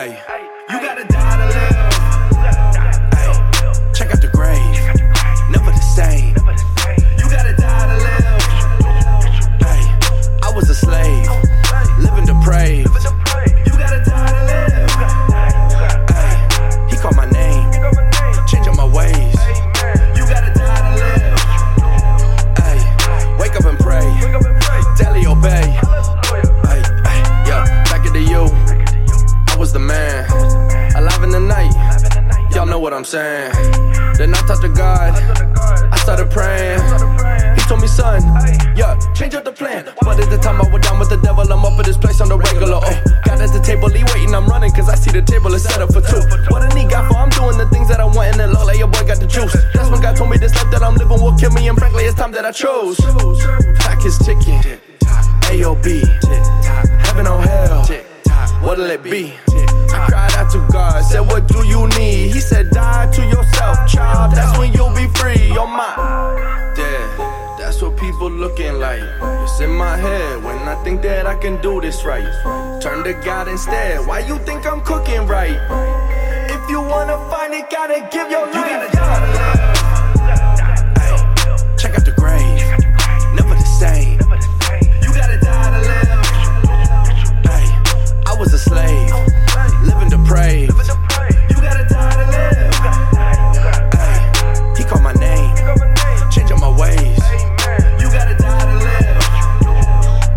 Ay, you gotta die to live. Ay, check out the grave, never the same. You gotta die to live. Ay, I was a slave, living depraved. You gotta die to live. Ay, he called my name, changing my ways. You gotta die to live. Ay, wake up and pray, daily obey. What I'm saying, then I talked to God, I started praying. He told me, son, yeah, change up the plan. But at the time I was down with the devil, I'm up at this place on the regular. Oh, God at the table, he waiting, I'm running, cause I see the table is set up for two. What I need God for, I'm doing the things that I want, and then Lola, your boy got the juice. That's when God told me this life that I'm living will kill me, and frankly, it's time that I chose. Clock is ticking, A-O-B, heaven on hell, what'll it be? I cried out to God, said, what do you need? He said, die to yourself, child, that's when you'll be free. You're my dad, that's what people looking like. It's in my head when I think that I can do this right. Turn to God instead, why you think I'm cooking right? If you wanna find it, gotta give your life. You gotta die to live. Ay, check out the grave, never the same. You gotta die to live. Ay, I was a slave, living depraved. You gotta die to live. Ay, he called my name, changing my ways. You gotta die to live.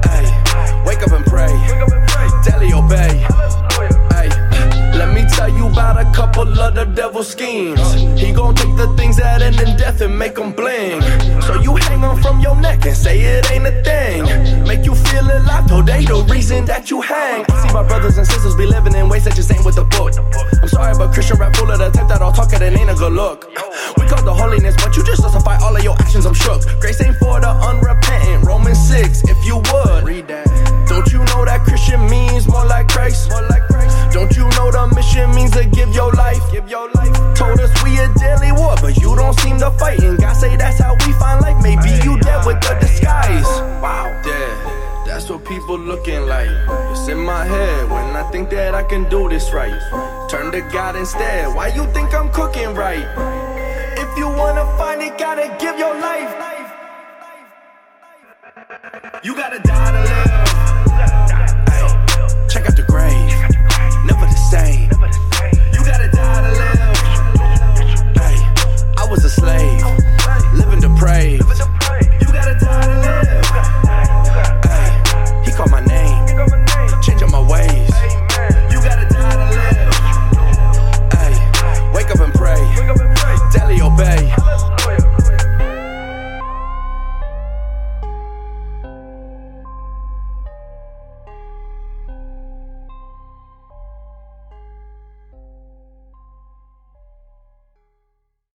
Ay, wake up and pray, daily obey. Ay, let me tell you about a couple of the devil's schemes. He gon' take the things that end in death and make them bling. So you hang on from your neck and say it ain't a thing. Make you feel alive, though they the reason that you hang. I see my brothers and sisters be living in ways that just ain't with the book. I'm sorry, but Christian rap full of the type that all talk and it ain't a good look. We call the holiness, but you just justify all of your actions, I'm shook. Grace ain't for the unrepentant, Romans 6, if you would. Read that. Don't you know that Christian means more like grace? Don't you know the mission means to give your life? Told us we a daily war, but you don't seem to fight. And God say that's how we find life. Maybe you dead with the disguise. Wow, dead, that's what people looking like. It's in my head when I think that I can do this right. Turn to God instead, why you think I'm cooking right? If you wanna find it, gotta give your life. You gotta die to live.